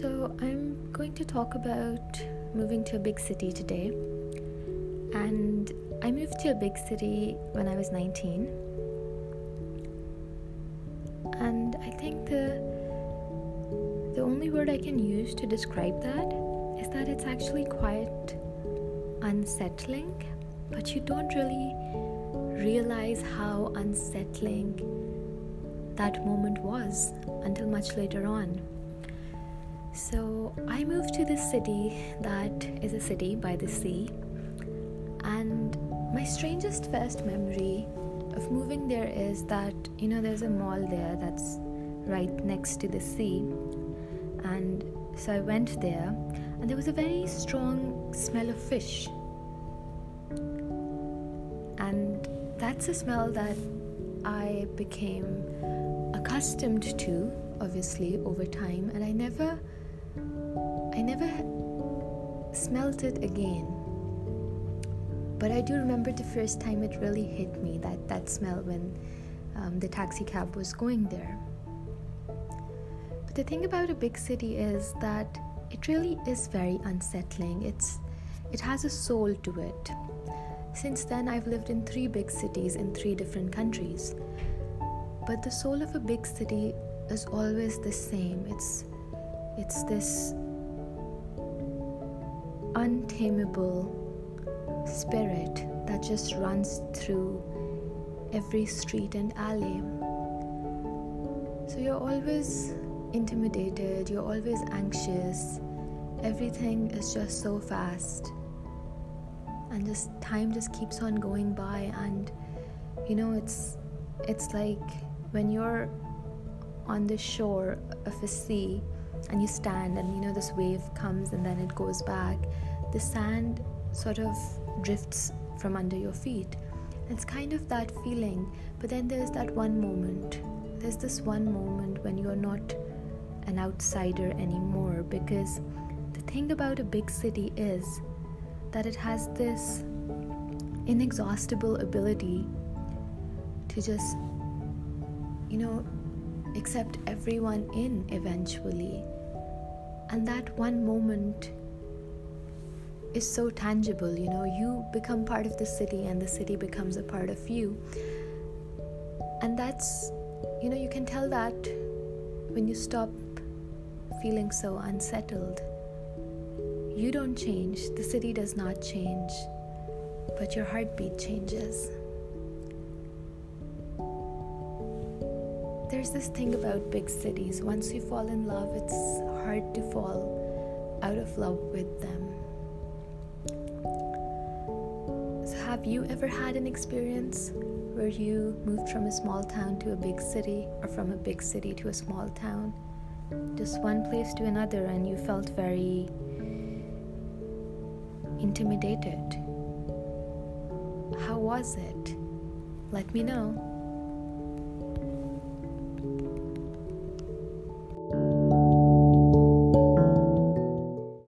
So I'm going to talk about moving to a big city today. And I moved to a big city when I was 19. And I think the only word I can use to describe that is that it's actually quite unsettling, but you don't really realize how unsettling that moment was until much later on. So I moved to this city that is a city by the sea, and my strangest first memory of moving there is that, you know, there's a mall there that's right next to the sea, and so I went there and there was a very strong smell of fish, and that's a smell that I became accustomed to, obviously, over time, and I never smelt it again. But I do remember the first time it really hit me, that smell, when the taxi cab was going there. But the thing about a big city is that it really is very unsettling. It has a soul to it. Since then, I've lived in 3 big cities in 3 different countries. But the soul of a big city is always the same. It's this untamable spirit that just runs through every street and alley. So you're always intimidated, you're always anxious, everything is just so fast, and just time just keeps on going by. And you know, it's like when you're on the shore of a sea and you stand, and you know, this wave comes and then it goes back, the sand sort of drifts from under your feet. It's kind of that feeling. But then there's this one moment when you're not an outsider anymore, because the thing about a big city is that it has this inexhaustible ability to just, you know, accept everyone in eventually. And that one moment is so tangible, you know, you become part of the city and the city becomes a part of you. And that's, you know, you can tell that when you stop feeling so unsettled. You don't change, the city does not change, but your heartbeat changes. There's this thing about big cities. Once you fall in love, it's hard to fall out of love with them. So have you ever had an experience where you moved from a small town to a big city, or from a big city to a small town, just one place to another, and you felt very intimidated? How was it? Let me know.